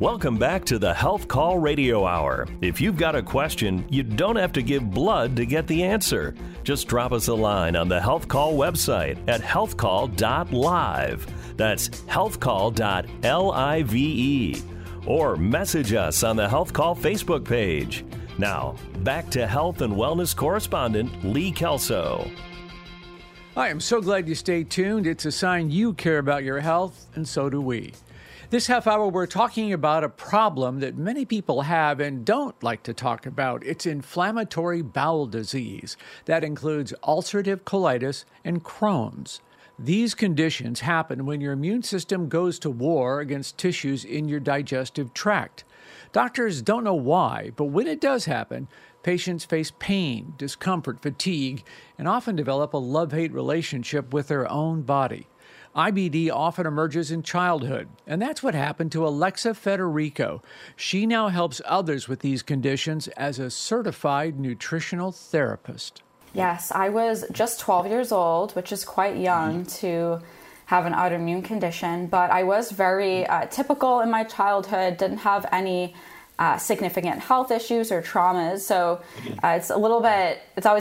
Welcome back to the Health Call Radio Hour. If you've got a question, you don't have to give blood to get the answer. Just drop us a line on the Health Call website at healthcall.live. That's healthcall.live. Or message us on the Health Call Facebook page. Now, back to health and wellness correspondent Lee Kelso. I am so glad you stayed tuned. It's a sign you care about your health, and so do we. This half hour, we're talking about a problem that many people have and don't like to talk about. It's inflammatory bowel disease. That includes ulcerative colitis and Crohn's. These conditions happen when your immune system goes to war against tissues in your digestive tract. Doctors don't know why, but when it does happen, patients face pain, discomfort, fatigue, and often develop a love-hate relationship with their own body. IBD often emerges in childhood, and that's what happened to Alexa Federico. She now helps others with these conditions as a certified nutritional therapist. Yes, I was just 12 years old, which is quite young to have an autoimmune condition, but I was very typical in my childhood, didn't have any significant health issues or traumas. So it's always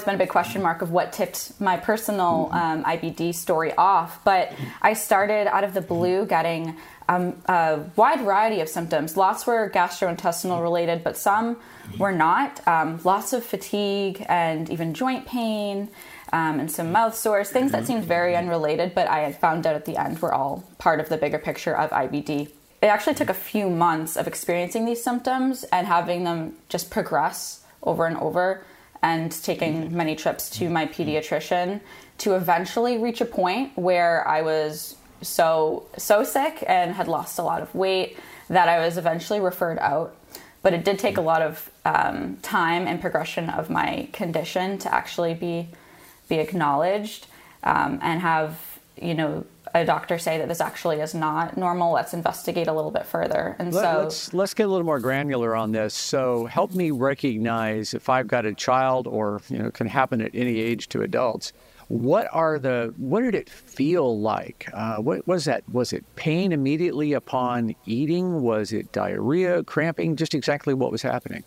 been a big question mark of what tipped my personal IBD story off. But I started out of the blue getting a wide variety of symptoms. Lots were gastrointestinal related, but some were not. Lots of fatigue and even joint pain and some mouth sores, things that seemed very unrelated, but I had found out at the end were all part of the bigger picture of IBD. It actually took a few months of experiencing these symptoms and having them just progress over and over and taking many trips to my pediatrician to eventually reach a point where I was so sick and had lost a lot of weight that I was eventually referred out. But it did take a lot of time and progression of my condition to actually be acknowledged and have, a doctor say that this actually is not normal. Let's investigate a little bit further. And let's get a little more granular on this. So help me recognize if I've got a child or, can happen at any age to adults. What did it feel like? What was that? Was it pain immediately upon eating? Was it diarrhea, cramping? Just exactly what was happening?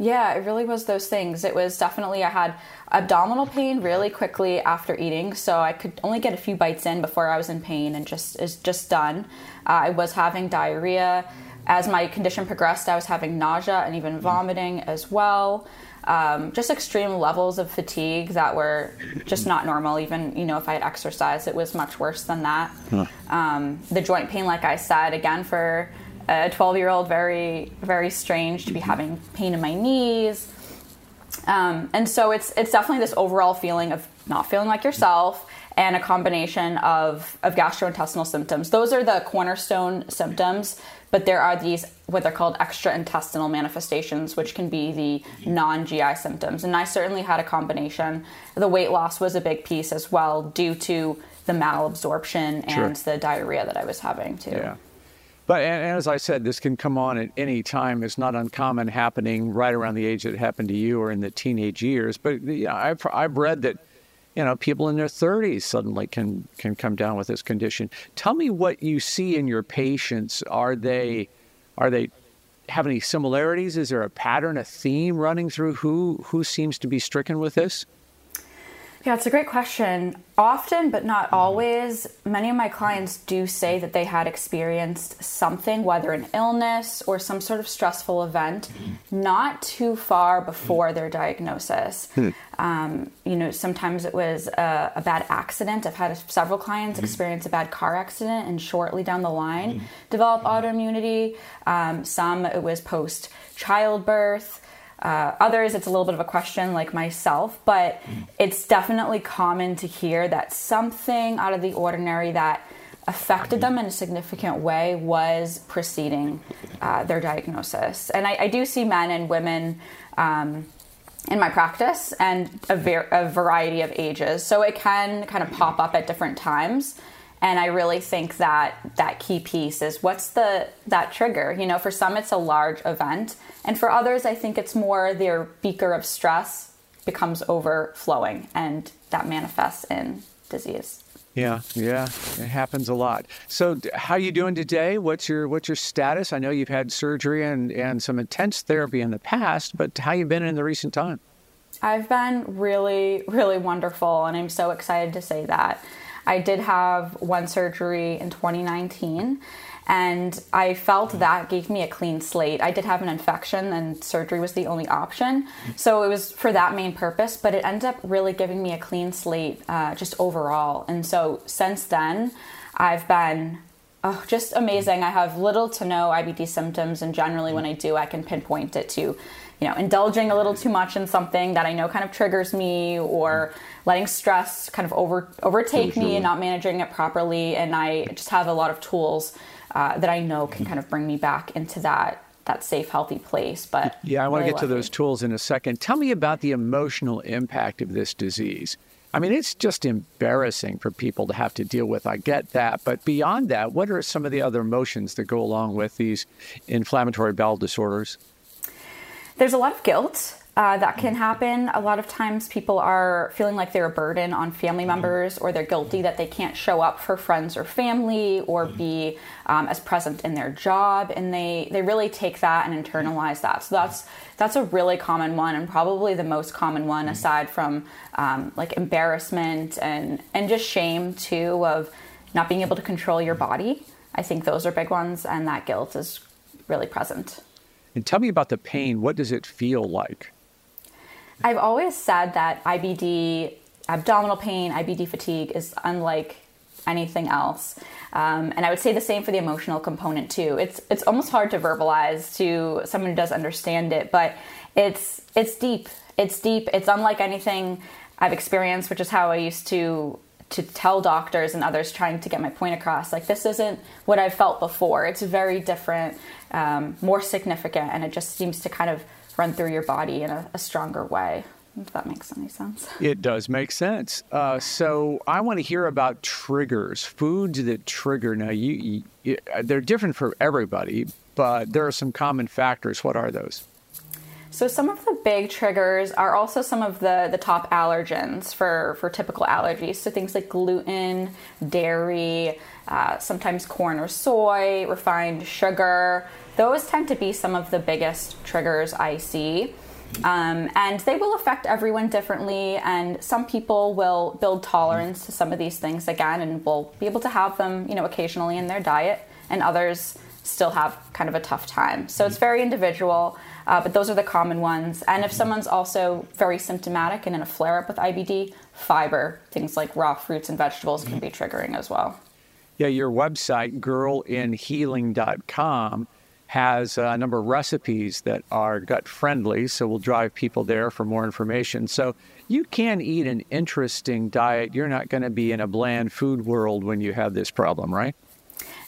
Yeah, it really was those things. It was definitely, I had abdominal pain really quickly after eating, so I could only get a few bites in before I was in pain and just done. I was having diarrhea. As my condition progressed, I was having nausea and even vomiting as well. Just extreme levels of fatigue that were just not normal. Even, if I had exercised, it was much worse than that. Huh. The joint pain, like I said, again, for a 12-year-old, very, very strange to be having pain in my knees. And so it's definitely this overall feeling of not feeling like yourself and a combination of gastrointestinal symptoms. Those are the cornerstone symptoms, but there are these, what they're called extraintestinal manifestations, which can be the non-GI symptoms. And I certainly had a combination. The weight loss was a big piece as well due to the malabsorption and the diarrhea that I was having too. Yeah. But as I said, this can come on at any time. It's not uncommon, happening right around the age that it happened to you or in the teenage years. But I've read that, people in their 30s suddenly can come down with this condition. Tell me what you see in your patients. Are they have any similarities? Is there a pattern, a theme running through who seems to be stricken with this? Yeah, it's a great question. Often, but not always, many of my clients do say that they had experienced something, whether an illness or some sort of stressful event, not too far before their diagnosis. Sometimes it was a bad accident. I've had several clients experience a bad car accident and shortly down the line develop autoimmunity. Some it was post-childbirth. Others, it's a little bit of a question like myself, but it's definitely common to hear that something out of the ordinary that affected them in a significant way was preceding their diagnosis. And I do see men and women in my practice and a variety of ages. So it can kind of pop up at different times. And I really think that key piece is what's that trigger? For some, it's a large event. And for others, I think it's more their beaker of stress becomes overflowing and that manifests in disease. Yeah, it happens a lot. So how you doing today? What's your status? I know you've had surgery and some intense therapy in the past, but how you been in the recent time? I've been really, really wonderful, and I'm so excited to say that. I did have one surgery in 2019, and I felt that gave me a clean slate. I did have an infection, and surgery was the only option. So it was for that main purpose, but it ended up really giving me a clean slate just overall. And so since then, I've been just amazing. I have little to no IBD symptoms, and generally when I do, I can pinpoint it to, indulging a little too much in something that I know kind of triggers me, or letting stress kind of overtake me and not managing it properly. And I just have a lot of tools that I know can kind of bring me back into that safe, healthy place. But yeah, I want to get to those tools in a second. Tell me about the emotional impact of this disease. I mean, it's just embarrassing for people to have to deal with. I get that. But beyond that, what are some of the other emotions that go along with these inflammatory bowel disorders? There's a lot of guilt that can happen. A lot of times people are feeling like they're a burden on family members, or they're guilty that they can't show up for friends or family, or be as present in their job. And they really take that and internalize that. So that's a really common one, and probably the most common one, aside from like embarrassment and just shame too, of not being able to control your body. I think those are big ones, and that guilt is really present. And tell me about the pain. What does it feel like? I've always said that IBD, abdominal pain, IBD fatigue is unlike anything else. And I would say the same for the emotional component too. It's almost hard to verbalize to someone who does understand it, but it's deep. It's deep. It's unlike anything I've experienced, which is how I used to tell doctors and others trying to get my point across, like, this isn't what I've felt before. It's very different, more significant, and it just seems to kind of run through your body in a stronger way, if that makes any sense. It does make sense. So I want to hear about triggers, foods that trigger. Now, they're different for everybody, but there are some common factors. What are those? So some of the big triggers are also some of the top allergens for typical allergies. So things like gluten, dairy, sometimes corn or soy, refined sugar. Those tend to be some of the biggest triggers I see. And they will affect everyone differently. And some people will build tolerance to some of these things again, and will be able to have them, occasionally in their diet, and others still have kind of a tough time. So it's very individual, but those are the common ones. And if someone's also very symptomatic and in a flare-up with IBD, fiber, things like raw fruits and vegetables can be triggering as well. Yeah, your website, girlinhealing.com, has a number of recipes that are gut-friendly, so we'll drive people there for more information. So you can eat an interesting diet. You're not going to be in a bland food world when you have this problem, right?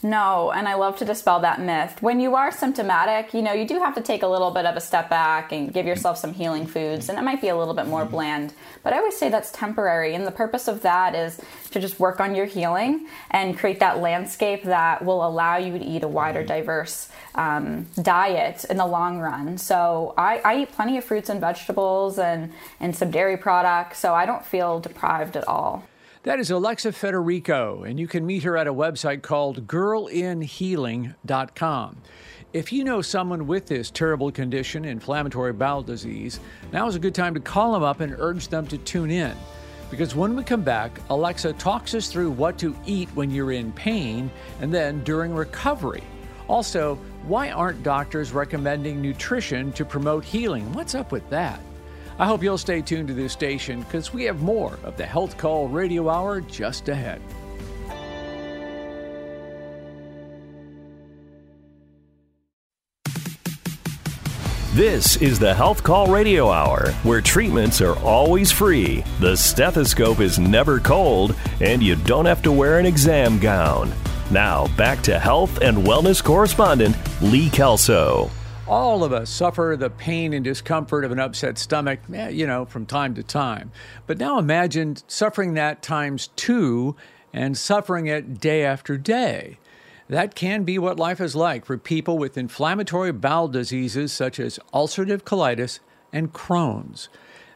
No, and I love to dispel that myth. When you are symptomatic, you do have to take a little bit of a step back and give yourself some healing foods, and it might be a little bit more bland. But I always say that's temporary, and the purpose of that is to just work on your healing and create that landscape that will allow you to eat a wider, diverse diet in the long run. So I eat plenty of fruits and vegetables and some dairy products, so I don't feel deprived at all. That is Alexa Federico, and you can meet her at a website called girlinhealing.com. If you know someone with this terrible condition, inflammatory bowel disease, now is a good time to call them up and urge them to tune in. Because when we come back, Alexa talks us through what to eat when you're in pain and then during recovery. Also, why aren't doctors recommending nutrition to promote healing? What's up with that? I hope you'll stay tuned to this station, because we have more of the Health Call Radio Hour just ahead. This is the Health Call Radio Hour, where treatments are always free, the stethoscope is never cold, and you don't have to wear an exam gown. Now, back to health and wellness correspondent Lee Kelso. All of us suffer the pain and discomfort of an upset stomach, from time to time. But now imagine suffering that times two, and suffering it day after day. That can be what life is like for people with inflammatory bowel diseases such as ulcerative colitis and Crohn's.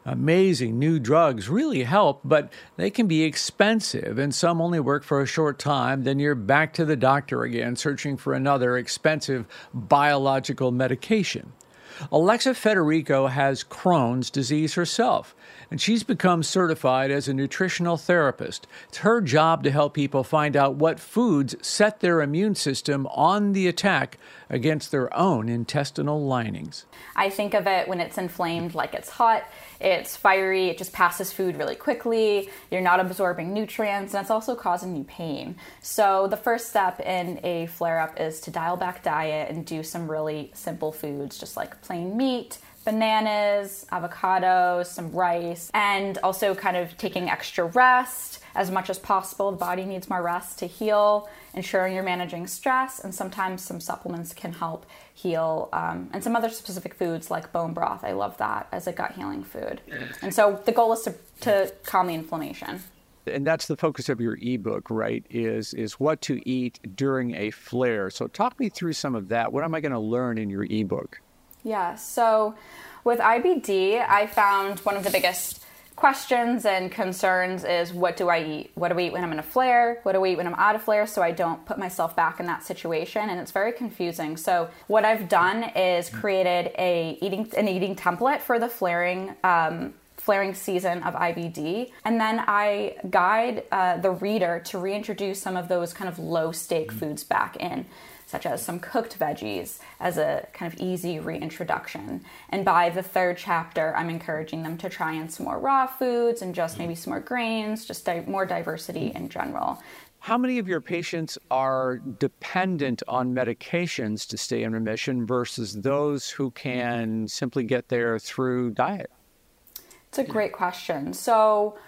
amazing new drugs really help, but they can be expensive, and some only work for a short time. Then you're back to the doctor again, searching for another expensive biological medication. Alexa Federico has Crohn's disease herself, and she's become certified as a nutritional therapist. It's her job to help people find out what foods set their immune system on the attack against their own intestinal linings. I think of it when it's inflamed, like it's hot, it's fiery, it just passes food really quickly, you're not absorbing nutrients, and it's also causing you pain. So the first step in a flare-up is to dial back diet and do some really simple foods, just like plain meat, bananas, avocados, some rice, and also kind of taking extra rest as much as possible. The body needs more rest to heal, ensuring you're managing stress, and sometimes some supplements can help heal, and some other specific foods like bone broth. I love that as a gut healing food. And so the goal is to calm the inflammation. And that's the focus of your ebook, right, is what to eat during a flare. So talk me through some of that. What am I going to learn in your ebook? Yeah, so with IBD, I found one of the biggest questions and concerns is, what do I eat? What do I eat when I'm in a flare? What do I eat when I'm out of flare, so I don't put myself back in that situation? And it's very confusing. So what I've done is created an eating template for the flaring season of IBD. And then I guide the reader to reintroduce some of those kind of low stake foods back in, such as some cooked veggies as a kind of easy reintroduction. And by the third chapter, I'm encouraging them to try in some more raw foods and just maybe some more grains, just more diversity in general. How many of your patients are dependent on medications to stay in remission versus those who can simply get there through diet? It's a great question. So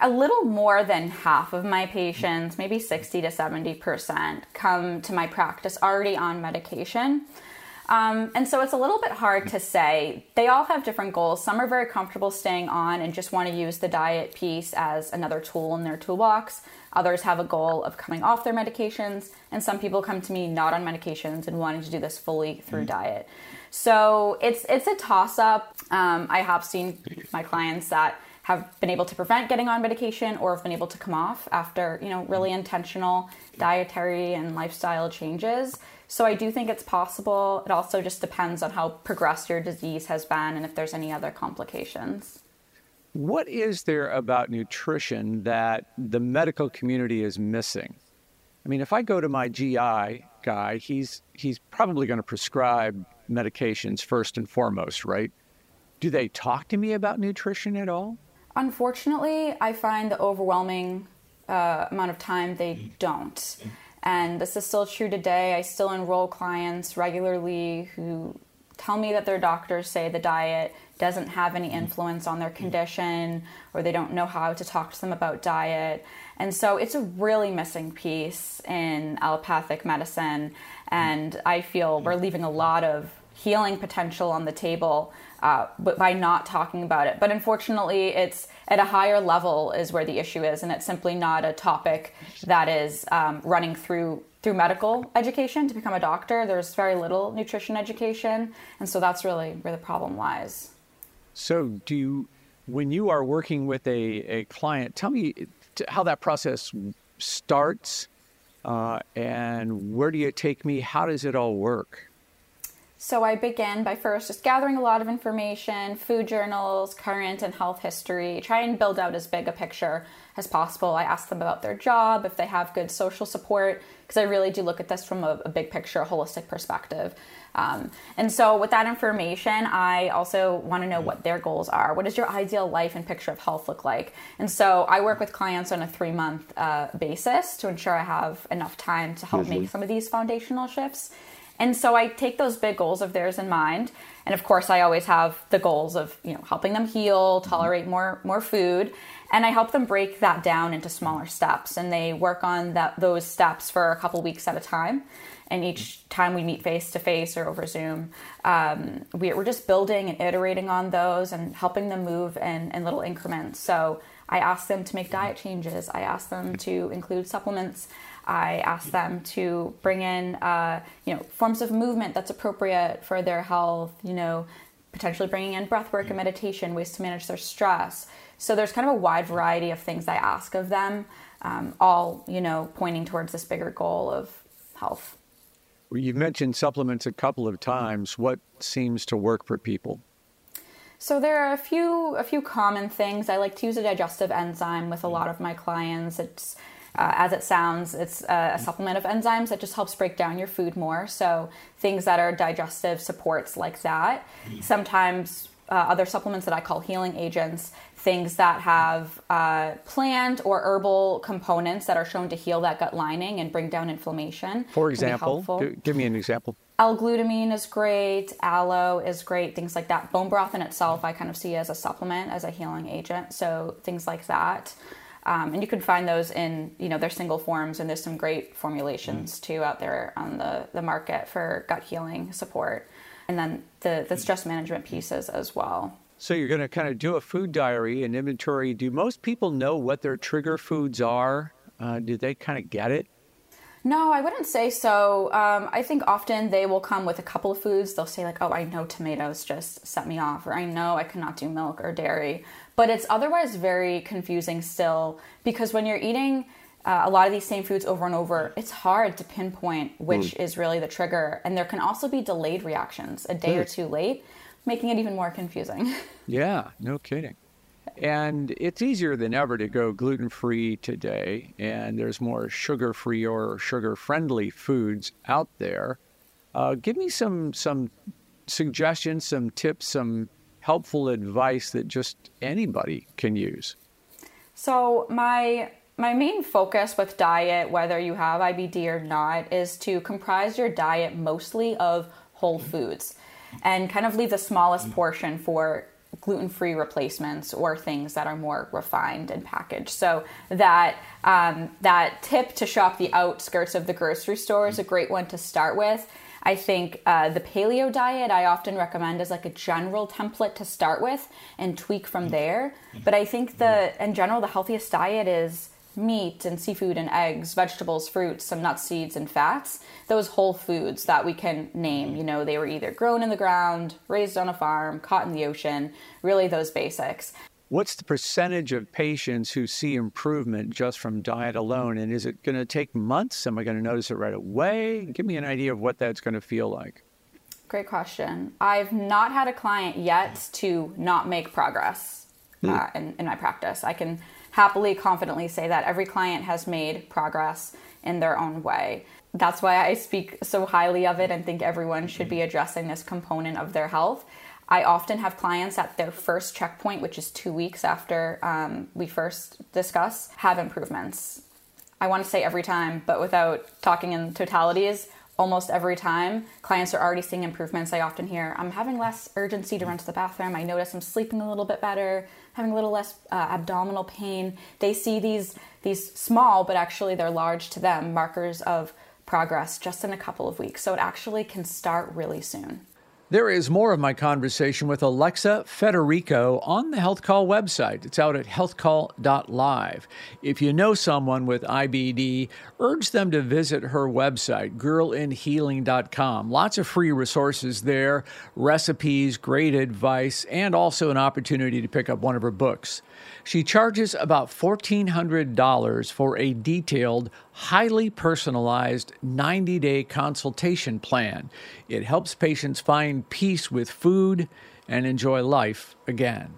a little more than half of my patients, maybe 60 to 70%, come to my practice already on medication. And so it's a little bit hard to say. They all have different goals. Some are very comfortable staying on and just want to use the diet piece as another tool in their toolbox. Others have a goal of coming off their medications. And some people come to me not on medications and wanting to do this fully through diet. So it's a toss-up. I have seen my clients that have been able to prevent getting on medication or have been able to come off after, really intentional dietary and lifestyle changes. So I do think it's possible. It also just depends on how progressed your disease has been and if there's any other complications. What is there about nutrition that the medical community is missing? I mean, if I go to my GI guy, he's probably going to prescribe medications first and foremost, right? Do they talk to me about nutrition at all? Unfortunately, I find the overwhelming amount of time they don't. And this is still true today. I still enroll clients regularly who tell me that their doctors say the diet doesn't have any influence on their condition, or they don't know how to talk to them about diet. And so it's a really missing piece in allopathic medicine. And I feel we're leaving a lot of healing potential on the table but by not talking about it. But unfortunately, it's at a higher level is where the issue is, and it's simply not a topic that is running through medical education. To become a doctor, there's very little nutrition education, and so that's really where the problem lies. So when you are working with a client, tell me how that process starts and where do you take me? How does it all work? So I begin by first just gathering a lot of information, food journals, current and health history, try and build out as big a picture as possible. I ask them about their job, if they have good social support, because I really do look at this from a big picture, holistic perspective. And so with that information, I also want to know what their goals are. What does your ideal life and picture of health look like? And so I work with clients on a 3-month basis to ensure I have enough time to help make some of these foundational shifts. And so I take those big goals of theirs in mind. And of course, I always have the goals of, helping them heal, tolerate more food. And I help them break that down into smaller steps. And they work on those steps for a couple weeks at a time. And each time we meet face to face or over Zoom, we're just building and iterating on those and helping them move in little increments. So I ask them to make diet changes. I ask them to include supplements. I ask them to bring in, forms of movement that's appropriate for their health, potentially bringing in breath work and meditation, ways to manage their stress. So there's kind of a wide variety of things I ask of them, all, you know, pointing towards this bigger goal of health. Well, you've mentioned supplements a couple of times. What seems to work for people? So there are a few common things. I like to use a digestive enzyme with a lot of my clients. It's, as it sounds, it's a supplement of enzymes that just helps break down your food more. So things that are digestive supports like that. Sometimes other supplements that I call healing agents, things that have plant or herbal components that are shown to heal that gut lining and bring down inflammation. For example, give me an example. L-glutamine is great, aloe is great, things like that. Bone broth in itself, I kind of see as a supplement, as a healing agent, so things like that. And you can find those in, you know, their single forms, and there's some great formulations too out there on the market for gut healing support. And then the stress management pieces as well. So you're going to kind of do a food diary and inventory. Do most people know what their trigger foods are? Do they kind of get it? No, I wouldn't say so. I think often they will come with a couple of foods. They'll say like, oh, I know tomatoes just set me off, or I know I cannot do milk or dairy. But it's otherwise very confusing still, because when you're eating a lot of these same foods over and over, it's hard to pinpoint which is really the trigger. And there can also be delayed reactions a day or two late, making it even more confusing. Yeah, no kidding. And it's easier than ever to go gluten-free today, and there's more sugar-free or sugar-friendly foods out there. Give me some suggestions, some tips, some helpful advice that just anybody can use. So my main focus with diet, whether you have IBD or not, is to comprise your diet mostly of whole foods and kind of leave the smallest portion for gluten-free replacements or things that are more refined and packaged. So that tip to shop the outskirts of the grocery store is a great one to start with. I think the paleo diet I often recommend is like a general template to start with and tweak from there. But I think in general, the healthiest diet is meat and seafood and eggs, vegetables, fruits, some nuts, seeds, and fats. Those whole foods that we can name, you know, they were either grown in the ground, raised on a farm, caught in the ocean, really those basics. What's the percentage of patients who see improvement just from diet alone? And is it going to take months? Am I going to notice it right away? Give me an idea of what that's going to feel like. Great question. I've not had a client yet to not make progress in my practice. I can happily, confidently say that every client has made progress in their own way. That's why I speak so highly of it and think everyone should be addressing this component of their health. I often have clients at their first checkpoint, which is 2 weeks after we first discuss, have improvements. I want to say every time, but without talking in totalities, almost every time clients are already seeing improvements. I often hear, I'm having less urgency to run to the bathroom. I notice I'm sleeping a little bit better, having a little less abdominal pain. They see these small, but actually they're large to them, markers of progress just in a couple of weeks. So it actually can start really soon. There is more of my conversation with Alexa Federico on the Health Call website. It's out at healthcall.live. If you know someone with IBD, urge them to visit her website, girlinhealing.com. Lots of free resources there, recipes, great advice, and also an opportunity to pick up one of her books. She charges about $1,400 for a detailed, highly personalized 90-day consultation plan. It helps patients find peace with food and enjoy life again.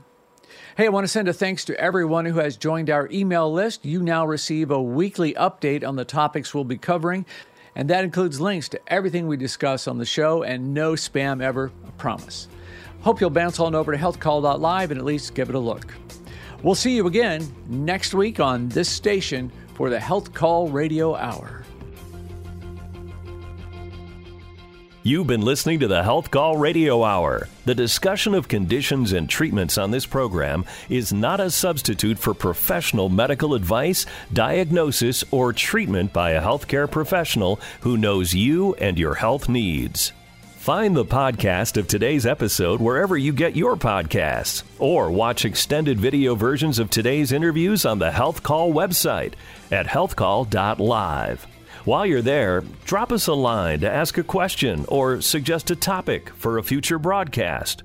Hey, I want to send a thanks to everyone who has joined our email list. You now receive a weekly update on the topics we'll be covering, and that includes links to everything we discuss on the show and no spam ever, I promise. Hope you'll bounce on over to healthcall.live and at least give it a look. We'll see you again next week on this station for the Health Call Radio Hour. You've been listening to the Health Call Radio Hour. The discussion of conditions and treatments on this program is not a substitute for professional medical advice, diagnosis, or treatment by a healthcare professional who knows you and your health needs. Find the podcast of today's episode wherever you get your podcasts, or watch extended video versions of today's interviews on the Health Call website at healthcall.live. While you're there, drop us a line to ask a question or suggest a topic for a future broadcast.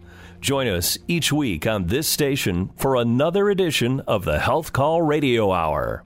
Join us each week on this station for another edition of the Health Call Radio Hour.